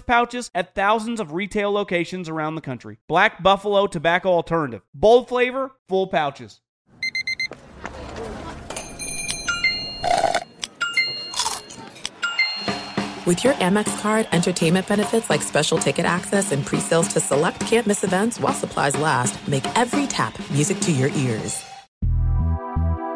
pouches at thousands of retail locations around the country. Black Buffalo Tobacco Alternative. Bold flavor, full pouches. With your Amex card, entertainment benefits like special ticket access and pre-sales to select can't-miss events while supplies last, make every tap music to your ears.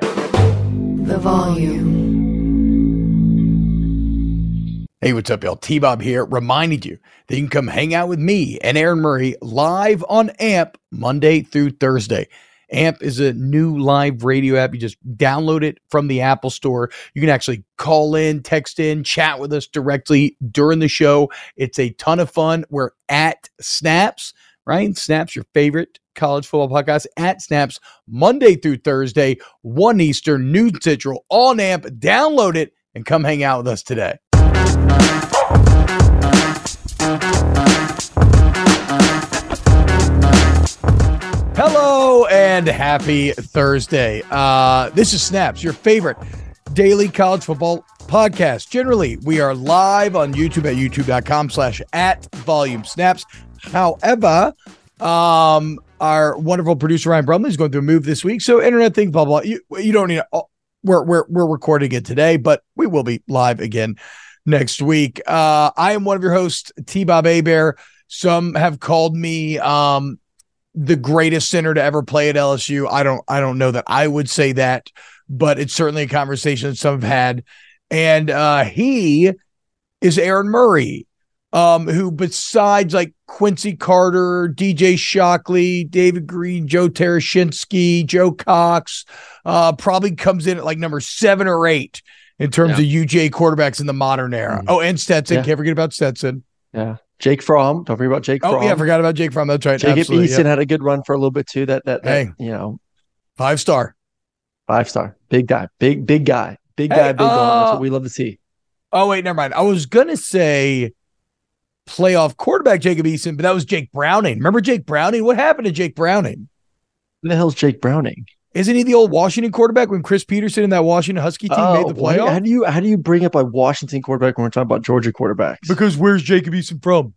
The volume. Hey, what's up, y'all? T-Bob here, reminding you that you can come hang out with me and Aaron Murray live on AMP Monday through Thursday. AMP is a new live radio app. You just download it from the Apple Store. You can actually call in, text in, chat with us directly during the show. It's a ton of fun. We're at Snaps, right? Snaps, your favorite college football podcast, at Snaps, Monday through Thursday, 1 Eastern, noon Central, on AMP. Download it and come hang out with us today. Hello and happy Thursday. This is Snaps, your favorite daily college football podcast. Generally, we are live on YouTube at youtube.com/@volumesnaps. However, our wonderful producer Ryan Brumley is going through a move this week, so internet thing, blah blah. You don't need to, we're recording it today, but we will be live again next week. I am one of your hosts, T-Bob Hebert. Some have called me the greatest center to ever play at LSU. I don't know that I would say that, but it's certainly a conversation that some have had. And he is Aaron Murray, who, besides like Quincy Carter, DJ Shockley, David Green, Joe Tereshinsky, Joe Cox, probably comes in at like number 7 or 8 in terms of UGA quarterbacks in the modern era. Oh, and Stetson. Yeah. Can't forget about Stetson. Yeah. Jake Fromm. Don't forget about Jake Fromm. Oh, yeah. I forgot about Jake Fromm. That's right. Jacob Eason had a good run for a little bit too. Five-star. Big guy. Big guy. Big guy. That's what we love to see. Oh, wait. Never mind. I was going to say playoff quarterback Jacob Eason, but that was Jake Browning. Remember Jake Browning? What happened to Jake Browning? Who the hell's Jake Browning? Isn't he the old Washington quarterback when Chris Peterson and that Washington Husky team made the playoff? How do you bring up a Washington quarterback when we're talking about Georgia quarterbacks? Because where's Jacob Eason from?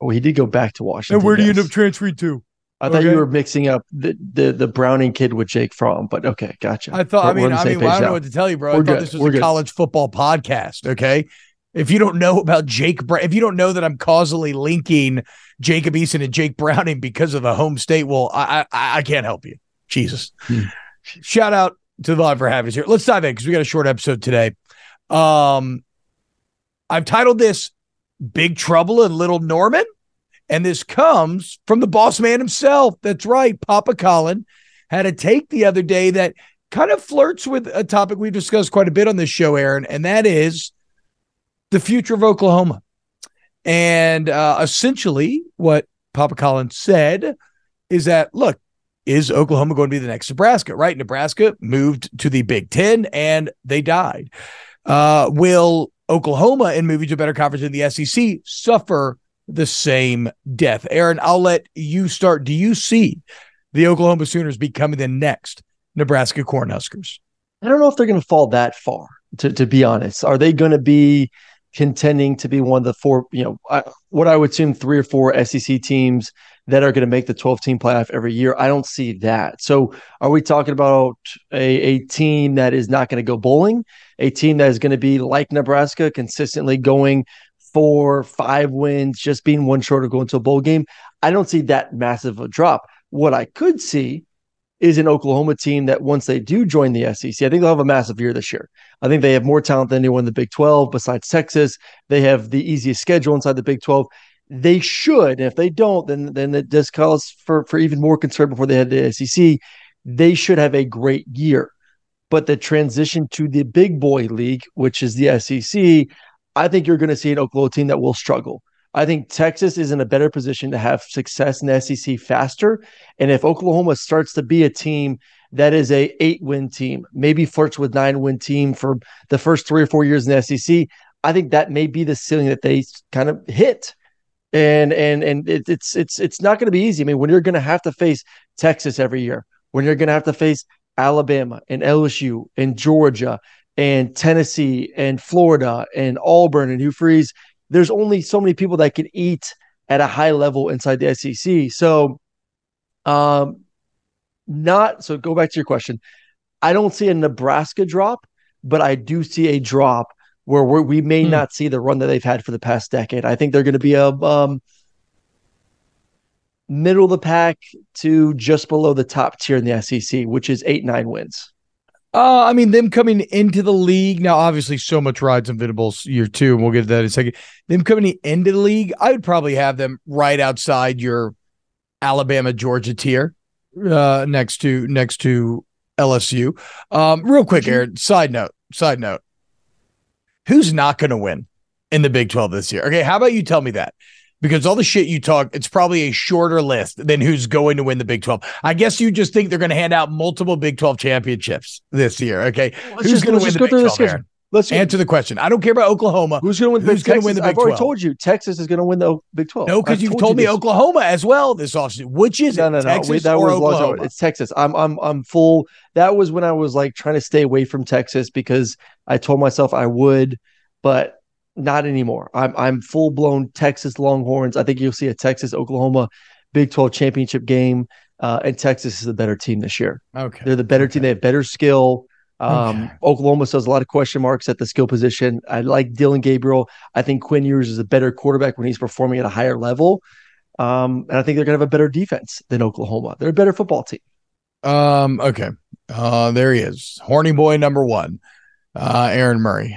Oh, he did go back to Washington. And where do you end up transferring to? I thought you were mixing up the Browning kid with Jake Fromm, but okay, gotcha. I don't know what to tell you, bro. I thought this was a college football podcast, okay? If you don't know about if you don't know that I'm causally linking Jacob Eason and Jake Browning because of the home state, well, I can't help you. Jesus. Shout out to the live for having us here. Let's dive in because we got a short episode today. I've titled this "Big Trouble in Little Norman," and this comes from the boss man himself. That's right. Papa Colin had a take the other day that kind of flirts with a topic we've discussed quite a bit on this show, Aaron, and that is the future of Oklahoma. And essentially what Papa Colin said is that, look, is Oklahoma going to be the next Nebraska, right? Nebraska moved to the Big 10 and they died. Will Oklahoma, in moving to a better conference in the SEC, suffer the same death? Aaron, I'll let you start. Do you see the Oklahoma Sooners becoming the next Nebraska Cornhuskers? I don't know if they're going to fall that far, to be honest. Are they going to be contending to be one of the four, what I would assume 3 or 4 SEC teams that are going to make the 12-team playoff every year. I don't see that. So are we talking about a team that is not going to go bowling, a team that is going to be like Nebraska, consistently going 4-5 wins, just being one short of going to a bowl game? I don't see that massive a drop. What I could see is an Oklahoma team that once they do join the SEC, I think they'll have a massive year this year. I think they have more talent than anyone in the Big 12 besides Texas. They have the easiest schedule inside the Big 12. They should, and if they don't, then it does cause for even more concern before they head to the SEC. They should have a great year. But the transition to the big boy league, which is the SEC, I think you're going to see an Oklahoma team that will struggle. I think Texas is in a better position to have success in the SEC faster. And if Oklahoma starts to be a team that is a 8-win team, maybe flirts with 9-win team for the first 3 or 4 years in the SEC, I think that may be the ceiling that they kind of hit. And it's not going to be easy. I mean, when you're going to have to face Texas every year, when you're going to have to face Alabama and LSU and Georgia and Tennessee and Florida and Auburn and Hugh Freeze, there's only so many people that can eat at a high level inside the SEC. So, so go back to your question. I don't see a Nebraska drop, but I do see a drop where we may not see the run that they've had for the past decade. I think they're going to be a middle of the pack to just below the top tier in the SEC, which is 8-9 wins. I mean, them coming into the league now, obviously so much rides on Venables year two, and we'll get to that in a second. Them coming into the league, I would probably have them right outside your Alabama, Georgia tier, next to LSU. Real quick, Aaron, side note, who's not going to win in the Big 12 this year? Okay, how about you tell me that? Because all the shit you talk, it's probably a shorter list than who's going to win the Big 12. I guess you just think they're going to hand out multiple Big 12 championships this year, okay? Who's going to win the Big 12, Aaron? Let's answer the question. I don't care about Oklahoma. Who's going to win the Big 12? I've already told you, Texas is going to win the Big 12. No, because you told me Oklahoma as well this offseason. Which is it, Texas or Oklahoma? It's Texas. I'm full. That was when I was like trying to stay away from Texas because I told myself I would, but not anymore. I'm full blown Texas Longhorns. I think you'll see a Texas Oklahoma Big 12 championship game, and Texas is the better team this year. Okay, they're the better team. They have better skill. Oklahoma still has a lot of question marks at the skill position. I like Dylan Gabriel. I think Quinn Ewers is a better quarterback when he's performing at a higher level, and I think they're going to have a better defense than Oklahoma. They're a better football team. Okay. There he is, horny boy number one, Aaron Murray.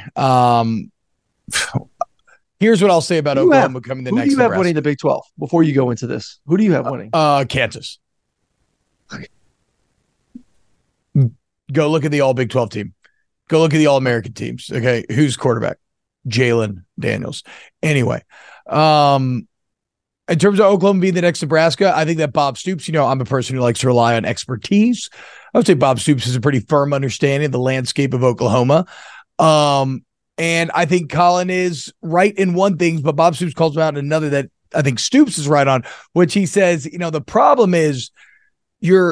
Here's what I'll say about Oklahoma coming the next. Who do you have winning the Big 12 before you go into this? Who do you have winning? Kansas. Okay. Go look at the all Big 12 team. Go look at the all American teams. Okay. Who's quarterback? Jalen Daniels. Anyway, in terms of Oklahoma being the next Nebraska, I think that Bob Stoops, I'm a person who likes to rely on expertise. I would say Bob Stoops has a pretty firm understanding of the landscape of Oklahoma. And I think Colin is right in one thing, but Bob Stoops calls him out in another that I think Stoops is right on, which he says, the problem is you're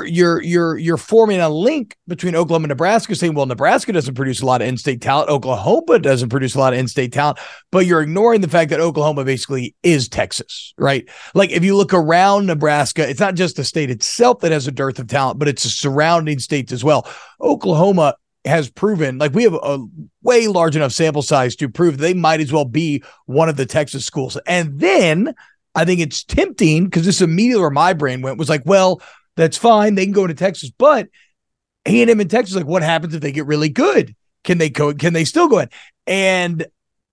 forming a link between Oklahoma and Nebraska, saying, well, Nebraska doesn't produce a lot of in-state talent. Oklahoma doesn't produce a lot of in-state talent, but you're ignoring the fact that Oklahoma basically is Texas, right? Like if you look around Nebraska, it's not just the state itself that has a dearth of talent, but it's the surrounding states as well. Oklahoma has proven, like we have a way large enough sample size to prove they might as well be one of the Texas schools. And then I think it's tempting because this immediately where my brain went was like, well, that's fine. They can go into Texas, but A&M in Texas, like what happens if they get really good? Can they still go in? And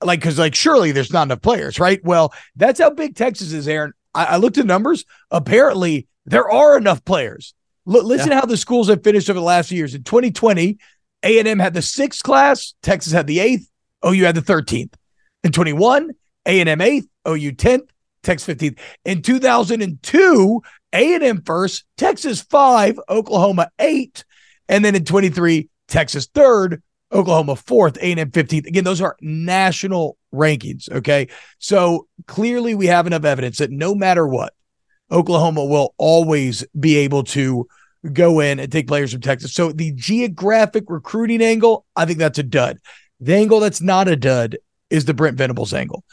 like, cause like, surely there's not enough players, right? Well, that's how big Texas is, Aaron. I looked at numbers. Apparently there are enough players. Listen to how the schools have finished over the last few years. In 2020, A&M had the 6th class, Texas had the 8th, OU had the 13th. In 21, A&M 8th, OU 10th, Texas 15th. In 2002, A&M 1st, Texas 5, Oklahoma 8. And then in 23, Texas 3rd, Oklahoma 4th, A&M 15th. Again, those are national rankings, okay? So clearly we have enough evidence that no matter what, Oklahoma will always be able to go in and take players from Texas. So the geographic recruiting angle, I think that's a dud. The angle that's not a dud is the Brent Venables angle.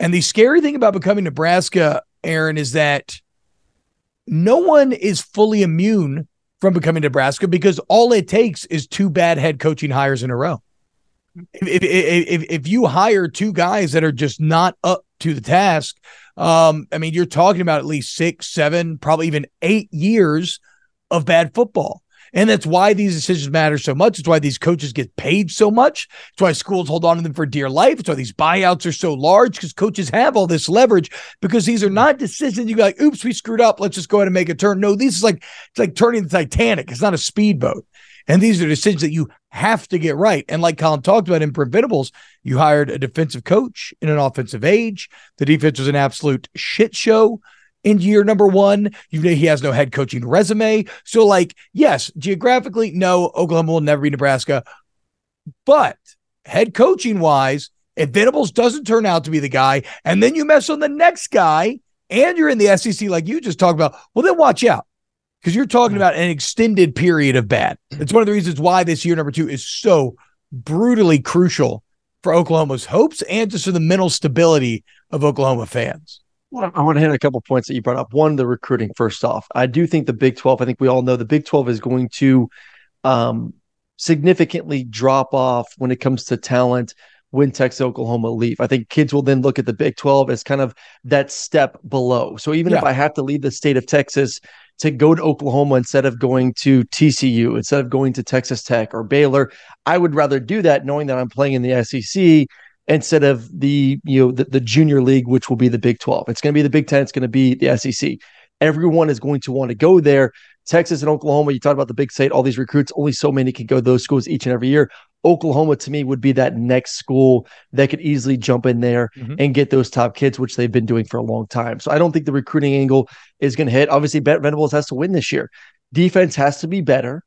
And the scary thing about becoming Nebraska, Aaron, is that no one is fully immune from becoming Nebraska, because all it takes is two bad head coaching hires in a row. If you hire two guys that are just not up to the task, I mean, you're talking about at least 6, 7, probably even 8 years of bad football. And that's why these decisions matter so much. It's why these coaches get paid so much. It's why schools hold on to them for dear life. It's why these buyouts are so large, because coaches have all this leverage, because these are not decisions you go like, oops, we screwed up, let's just go ahead and make a turn. No, this is like, it's like turning the Titanic. It's not a speedboat. And these are decisions that you have to get right. And like Colin talked about in Brent Venables, you hired a defensive coach in an offensive age. The defense was an absolute shit show in year number one. You know, he has no head coaching resume. So, like, yes, geographically, no, Oklahoma will never be Nebraska. But head coaching-wise, if Venables doesn't turn out to be the guy, and then you mess on the next guy, and you're in the SEC like you just talked about, well, then watch out. Because you're talking about an extended period of bad. It's one of the reasons why this year number two is so brutally crucial for Oklahoma's hopes and just for the mental stability of Oklahoma fans. Well, I want to hit a couple points that you brought up. One, the recruiting, first off. I do think the Big 12, I think we all know the Big 12 is going to significantly drop off when it comes to talent when Texas, Oklahoma leave. I think kids will then look at the Big 12 as kind of that step below. So even if I have to leave the state of Texas to go to Oklahoma instead of going to TCU, instead of going to Texas Tech or Baylor, I would rather do that knowing that I'm playing in the SEC instead of the junior league, which will be the Big 12. It's going to be the Big 10. It's going to be the SEC. Everyone is going to want to go there. Texas and Oklahoma, you talk about the big state, all these recruits, only so many can go to those schools each and every year. Oklahoma, to me, would be that next school that could easily jump in there and get those top kids, which they've been doing for a long time. So I don't think the recruiting angle is going to hit. Obviously, Venables has to win this year. Defense has to be better.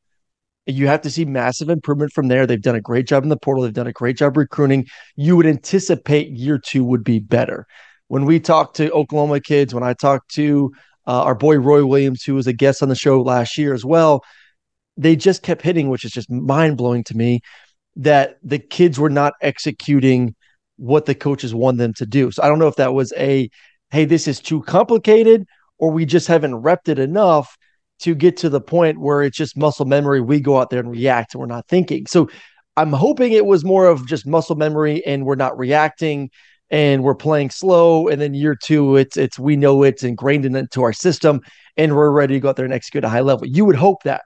You have to see massive improvement from there. They've done a great job in the portal. They've done a great job recruiting. You would anticipate year two would be better. When we talk to Oklahoma kids, when I talk to our boy Roy Williams, who was a guest on the show last year as well, they just kept hitting, which is just mind-blowing to me, that the kids were not executing what the coaches wanted them to do. So I don't know if that was a, hey, this is too complicated, or we just haven't repped it enough to get to the point where it's just muscle memory. We go out there and react and we're not thinking. So I'm hoping it was more of just muscle memory and we're not reacting and we're playing slow. And then year two, it's we know it's ingrained into our system and we're ready to go out there and execute at a high level. You would hope that.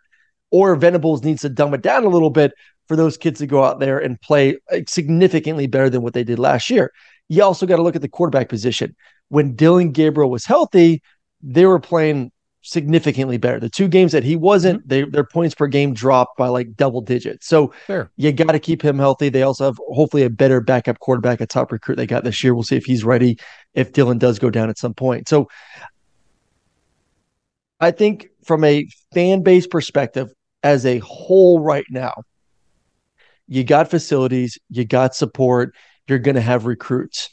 Or Venables needs to dumb it down a little bit for those kids to go out there and play significantly better than what they did last year. You also got to look at the quarterback position. When Dylan Gabriel was healthy, they were playing significantly better. The two games that he wasn't, their points per game dropped by like double digits. So you got to keep him healthy. They also have hopefully a better backup quarterback, a top recruit they got this year. We'll see if he's ready, if Dylan does go down at some point. So I think from a fan base perspective as a whole right now, you got facilities, you got support, you're going to have recruits.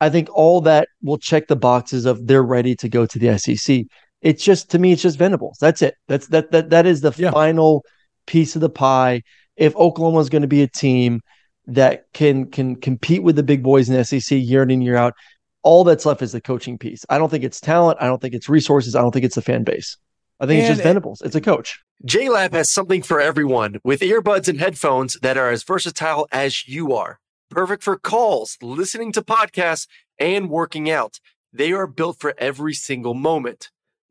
I think all that will check the boxes of they're ready to go to the SEC. It's just, to me, it's just Venables. That's it. That is the final piece of the pie. If Oklahoma is going to be a team that can compete with the big boys in the SEC year in and year out, all that's left is the coaching piece. I don't think it's talent. I don't think it's resources. I don't think it's the fan base. I think it's just Venables. It's a coach. JLab has something for everyone with earbuds and headphones that are as versatile as you are. Perfect for calls, listening to podcasts, and working out. They are built for every single moment.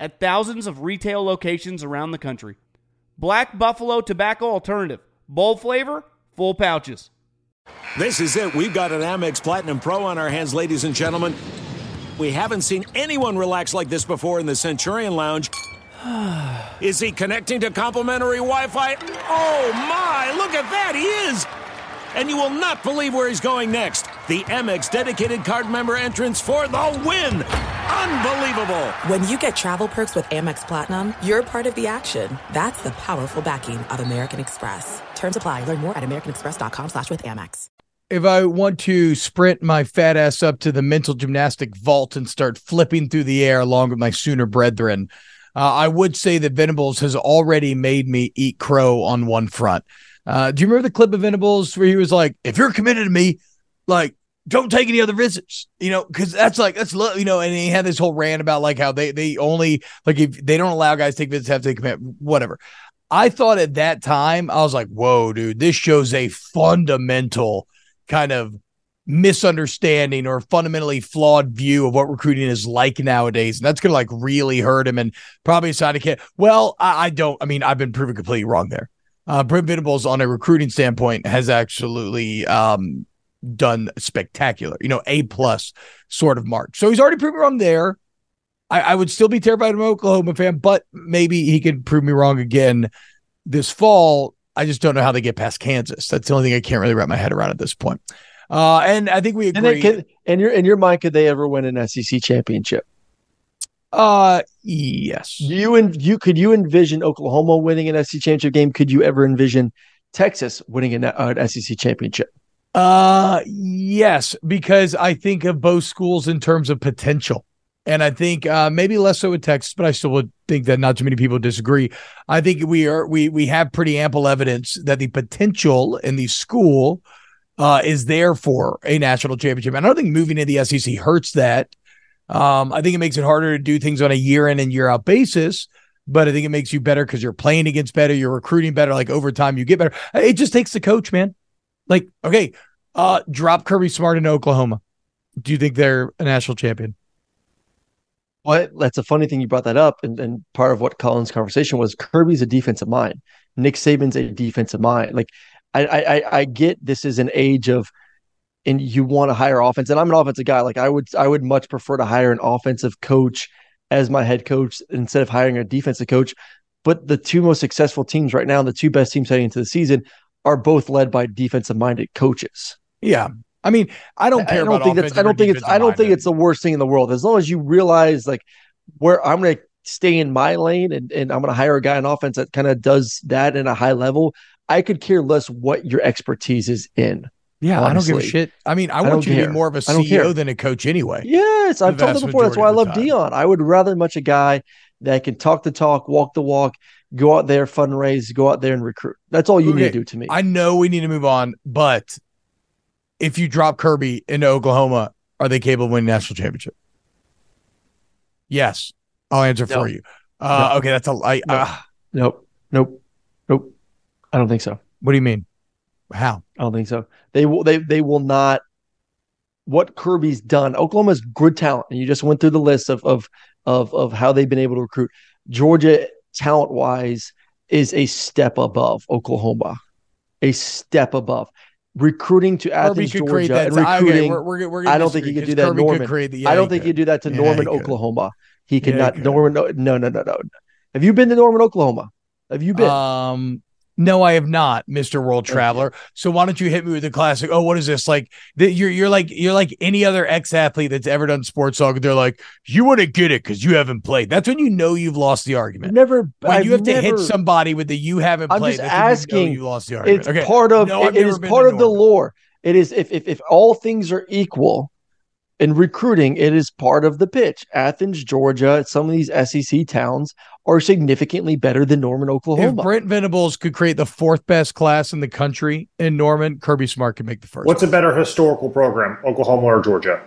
at thousands of retail locations around the country. Black Buffalo Tobacco Alternative. Bold flavor, full pouches. This is it. We've got an Amex Platinum Pro on our hands, ladies and gentlemen. We haven't seen anyone relax like this before in the Centurion Lounge. Is he connecting to complimentary Wi-Fi? Oh, my. Look at that. He is. And you will not believe where he's going next. The Amex dedicated card member entrance for the win. Unbelievable. When you get travel perks with Amex Platinum, you're part of the action. That's the powerful backing of American Express. Terms apply. Learn more at americanexpress.com/withAmex. If I want to sprint my fat ass up to the mental gymnastic vault and start flipping through the air along with my Sooner brethren, I would say that Venables has already made me eat crow on one front. Do you remember the clip of Venables where he was like, if you're committed to me, like, don't take any other visitors, you know, because that's like, that's, you know, and he had this whole rant about like how they only, like, if they don't allow guys to take visits, have to commit, whatever. I thought at that time, I was like, whoa, dude, this shows a fundamental kind of misunderstanding or fundamentally flawed view of what recruiting is like nowadays. And that's going to like really hurt him and probably decide to get, well, I mean, I've been proven completely wrong there. Brent Venables on a recruiting standpoint has absolutely done spectacular, you know, A+ sort of mark. So he's already proven wrong there. I would still be terrified of an Oklahoma fan, but maybe he could prove me wrong again this fall. I just don't know how they get past Kansas. That's the only thing I can't really wrap my head around at this point. And I think we agree. And in your mind, could they ever win an SEC championship? Yes. Could you envision Oklahoma winning an SEC championship game? Could you ever envision Texas winning an SEC championship? Yes, because I think of both schools in terms of potential. And I think maybe less so with Texas, but I still would think that not too many people disagree. I think we have pretty ample evidence that the potential in the school is there for a national championship. And I don't think moving to the SEC hurts that. I think it makes it harder to do things on a year in and year out basis, but I think it makes you better because you're playing against better, you're recruiting better. Like over time, you get better. It just takes the coach, man. Like, okay, drop Kirby Smart in Oklahoma. Do you think they're a national champion? Well, that's a funny thing you brought that up, and part of what Colin's conversation was. Kirby's a defensive mind. Nick Saban's a defensive mind. Like, I get this is an age of, and you want to hire offense. And I'm an offensive guy. Like, I would much prefer to hire an offensive coach as my head coach instead of hiring a defensive coach. But the two most successful teams right now, the two best teams heading into the season, are both led by defensive-minded coaches. Yeah. I mean, I don't think it's the worst thing in the world. As long as you realize like where I'm going to stay in my lane and I'm going to hire a guy in offense that kind of does that in a high level, I could care less what your expertise is in. Yeah, honestly. I don't give a shit. I mean, I want you to be more of a CEO than a coach anyway. Yes, I've told them before. That's why I love Dion. I would rather much a guy that can talk the talk, walk the walk, go out there, fundraise, go out there and recruit. That's all you need to do to me. I know we need to move on, but if you drop Kirby into Oklahoma, are they capable of winning a national championship? Yes. I'll answer for you. No. Okay, that's a lie. Nope. I don't think so. What do you mean? How? I don't think so. They will not what Kirby's done. Oklahoma's good talent, and you just went through the list of how they've been able to recruit. Georgia, talent-wise, is a step above Oklahoma, a step above. Recruiting to Athens, Georgia, and recruiting. I don't think he could do that. I don't think he'd do that to Norman, Oklahoma. He could not. Norman, no. Have you been to Norman, Oklahoma? Have you been? No, I have not, Mr. World Traveler. So why don't you hit me with the classic? Oh, what is this? Like you're like any other ex-athlete that's ever done sports talk. They're like, you wouldn't get it because you haven't played. That's when you know you've lost the argument. When you have to hit somebody with the you haven't played. I'm just asking. You lost the argument. It's part of the lore. It is if all things are equal in recruiting, it is part of the pitch. Athens, Georgia, some of these SEC towns are significantly better than Norman, Oklahoma. If Brent Venables could create the fourth best class in the country in Norman, Kirby Smart could make the first. What's a better historical program, Oklahoma or Georgia?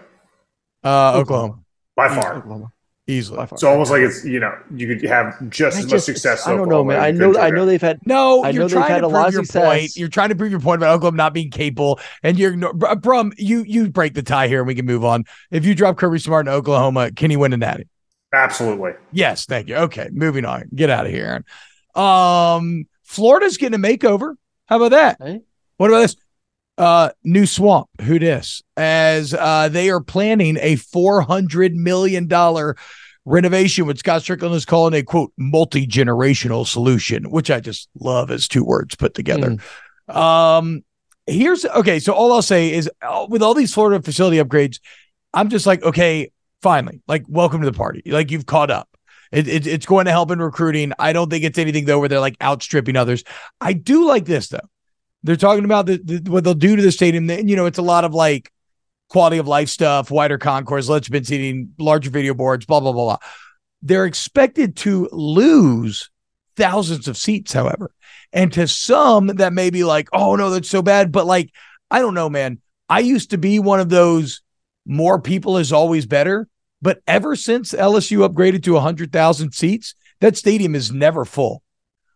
Oklahoma. By far. Oklahoma. Easily. It's almost like it's, you could have just as much success. I don't know, man. I know they've had. No, you're trying to prove your point. You're trying to prove your point about Oklahoma not being capable. And you're Brum, you break the tie here and we can move on. If you drop Kirby Smart in Oklahoma, can he win an Natty? Absolutely. Yes. Thank you. Okay. Moving on. Get out of here, Aaron. Florida's getting a makeover. How about that? Hey. What about this? New swamp, who dis? As they are planning a $400 million renovation, which Scott Strickland is calling a, quote, multi-generational solution, which I just love as two words put together. So all I'll say is with all these Florida facility upgrades, I'm just like, okay, finally, like, welcome to the party. Like, you've caught up. It's going to help in recruiting. I don't think it's anything, though, where they're, like, outstripping others. I do like this, though. They're talking about what they'll do to the stadium. And, it's a lot of like quality of life stuff, wider concourse, legend seating, larger video boards, blah, blah, blah, blah. They're expected to lose thousands of seats, however. And to some that may be like, oh, no, that's so bad. But like, I don't know, man. I used to be one of those more people is always better. But ever since LSU upgraded to 100,000 seats, that stadium is never full.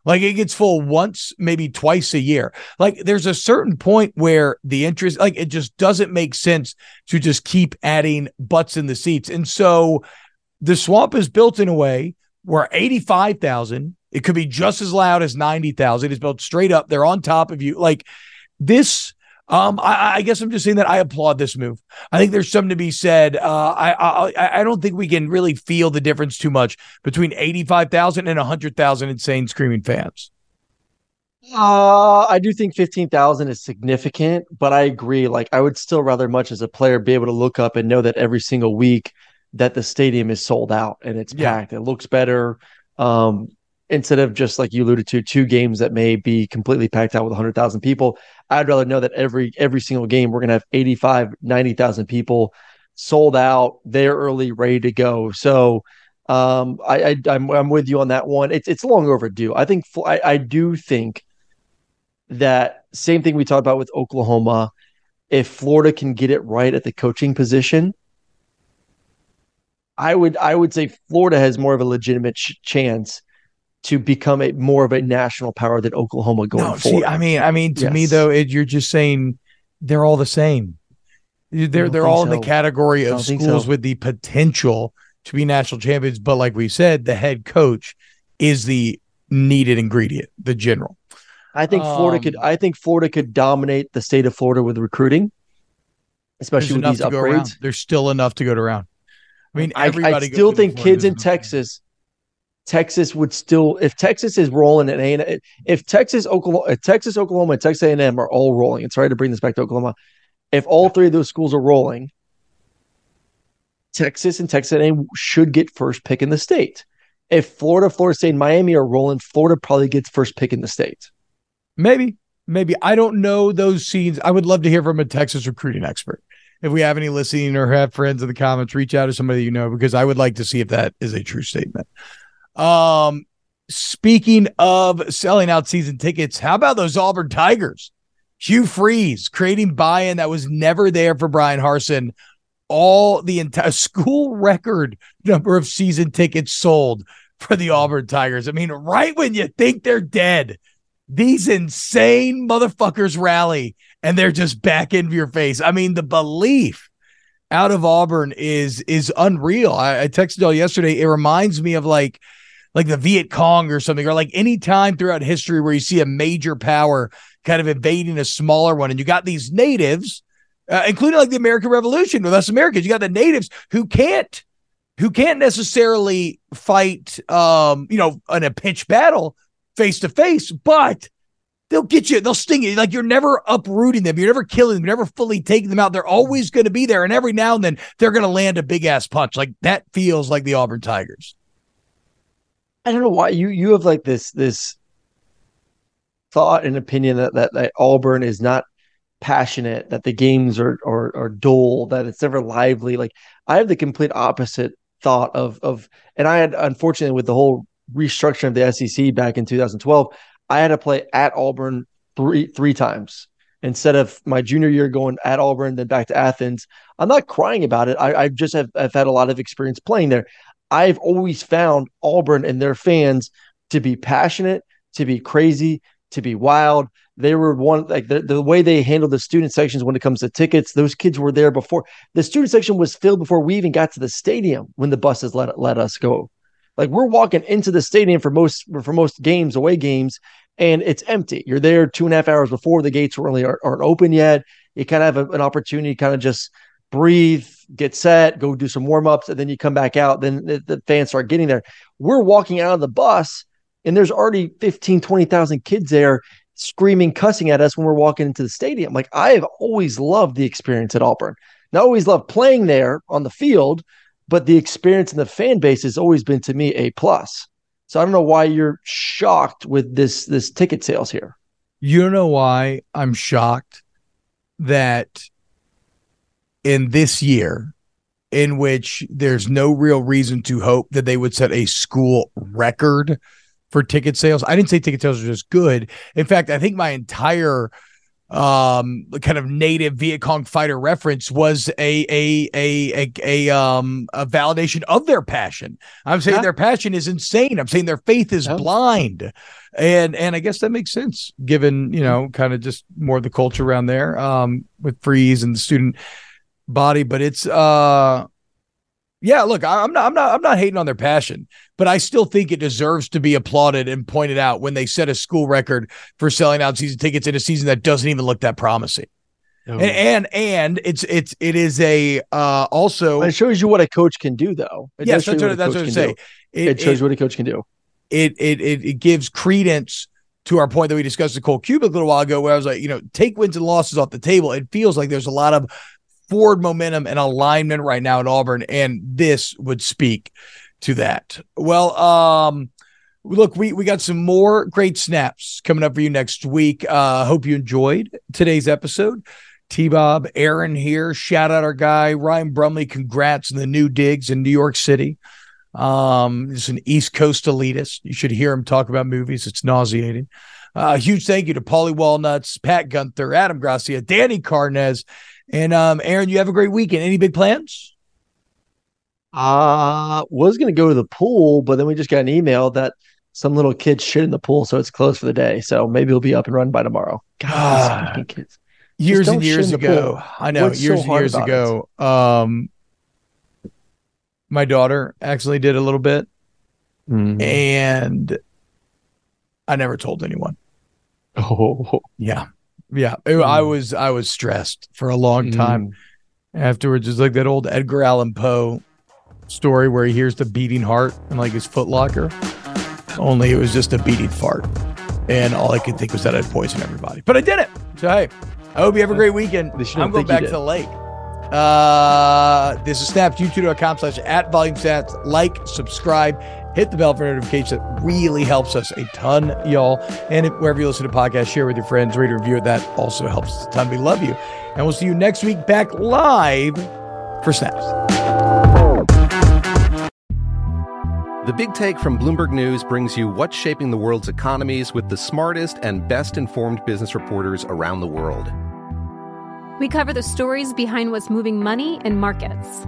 Like, it gets full once, maybe twice a year. Like, there's a certain point where the interest, like, it just doesn't make sense to just keep adding butts in the seats. And so the swamp is built in a way where 85,000, it could be just as loud as 90,000. It's built straight up. They're on top of you. Like, this... I guess I'm just saying that I applaud this move. I think there's something to be said. I don't think we can really feel the difference too much between 85,000 and 100,000 insane screaming fans. I do think 15,000 is significant, but I agree. Like, I would still rather much as a player be able to look up and know that every single week that the stadium is sold out and it's packed. It looks better. Instead of just like you alluded to, two games that may be completely packed out with 100,000 people, I'd rather know that every single game we're going to have 85,000, 90,000 people sold out. They're early, ready to go. So I'm with you on that one. It's long overdue. I do think that same thing we talked about with Oklahoma. If Florida can get it right at the coaching position, I would say Florida has more of a legitimate chance to become a more of a national power than Oklahoma going forward. See, I mean, to me though, you're just saying they're all the same. They're all in the category of schools with the potential to be national champions. But like we said, the head coach is the needed ingredient, the general. I think Florida could dominate the state of Florida with recruiting, especially with these upgrades. There's still enough to go around. I mean, everybody. I still think kids in Texas. Texas would still, if Texas is rolling at A&M, if Texas, Oklahoma, and Texas A&M are all rolling, and sorry to bring this back to Oklahoma, if all three of those schools are rolling, Texas and Texas A&M should get first pick in the state. If Florida, Florida State, and Miami are rolling, Florida probably gets first pick in the state. Maybe. I don't know those scenes. I would love to hear from a Texas recruiting expert. If we have any listening or have friends in the comments, reach out to somebody you know, because I would like to see if that is a true statement. Speaking of selling out season tickets, how about those Auburn Tigers? Hugh Freeze creating buy-in that was never there for Brian Harsin. The entire school record number of season tickets sold for the Auburn Tigers. I mean, right when you think they're dead, these insane motherfuckers rally and they're just back into your face. I mean, the belief out of Auburn is unreal. I texted y'all yesterday. It reminds me of like the Viet Cong or something, or like any time throughout history where you see a major power kind of invading a smaller one. And you got these natives, including like the American Revolution with us Americans. You got the natives who can't necessarily fight, in a pitched battle face to face, but they'll get you. They'll sting you. Like, you're never uprooting them. You're never killing them. You're never fully taking them out. They're always going to be there. And every now and then they're going to land a big ass punch. Like, that feels like the Auburn Tigers. I don't know why you have like this thought and opinion that Auburn is not passionate, that the games are dull, that it's never lively. Like, I have the complete opposite thought of, and I had, unfortunately, with the whole restructuring of the SEC back in 2012, I had to play at Auburn three times instead of my junior year going at Auburn, then back to Athens. I'm not crying about it. I've had a lot of experience playing there. I've always found Auburn and their fans to be passionate, to be crazy, to be wild. They were one, like the way they handled the student sections when it comes to tickets. Those kids were there before the student section was filled, before we even got to the stadium, when the buses let us go. Like, we're walking into the stadium for most games, away games, and it's empty. You're there 2.5 hours before. The gates really aren't open yet. You kind of have an opportunity to kind of just breathe, get set, go do some warm-ups, and then you come back out. Then the fans start getting there. We're walking out of the bus, and there's already 15,000, 20,000 kids there screaming, cussing at us when we're walking into the stadium. Like, I have always loved the experience at Auburn. Not always loved playing there on the field, but the experience and the fan base has always been, to me, a plus. So I don't know why you're shocked with this ticket sales here. You know why I'm shocked? That in this year, in which there's no real reason to hope that they would set a school record for ticket sales. I didn't say ticket sales are just good. In fact, I think my entire kind of native Viet Cong fighter reference was a validation of their passion. I'm saying their passion is insane. I'm saying their faith is blind, and I guess that makes sense given kind of just more of the culture around there with Freeze and the student body. But it's look, I'm not hating on their passion, but I still think it deserves to be applauded and pointed out when they set a school record for selling out season tickets in a season that doesn't even look that promising. Oh. And it is also, it shows you what a coach can do, though. Yes, that's what I say. It shows you what a coach can do. It gives credence to our point that we discussed with Cole Kubick a little while ago, where I was like, take wins and losses off the table. It feels like there's a lot of forward momentum and alignment right now at Auburn, and this would speak to that. Well, look, we got some more great snaps coming up for you next week. Hope you enjoyed today's episode. T-Bob, Aaron here. Shout out our guy, Ryan Brumley. Congrats on the new digs in New York City. He's an East Coast elitist. You should hear him talk about movies. It's nauseating. Huge thank you to Paulie Walnuts, Pat Gunther, Adam Gracia, Danny Carnes, and Aaron, you have a great weekend. Any big plans? Was going to go to the pool, but then we just got an email that some little kid shit in the pool, so it's closed for the day. So maybe it'll be up and running by tomorrow. God, these kids. Years and years ago. I know, years and years ago. My daughter accidentally did a little bit, and I never told anyone. Oh, yeah. Yeah, I was stressed for a long time afterwards. It's like that old Edgar Allan Poe story where he hears the beating heart and like his footlocker. Only it was just a beating fart, and all I could think was that I'd poison everybody. But I did it. So hey, I hope you have a great weekend. I'm going back to the lake. This is Snaps, youtube.com/@VolumeStats. Like, subscribe, hit the bell for notification. That really helps us a ton, y'all. And wherever you listen to podcasts, share with your friends, read a review. That also helps us a ton. We love you. And we'll see you next week back live for Snaps. The Big Take from Bloomberg News brings you what's shaping the world's economies with the smartest and best-informed business reporters around the world. We cover the stories behind what's moving money and markets,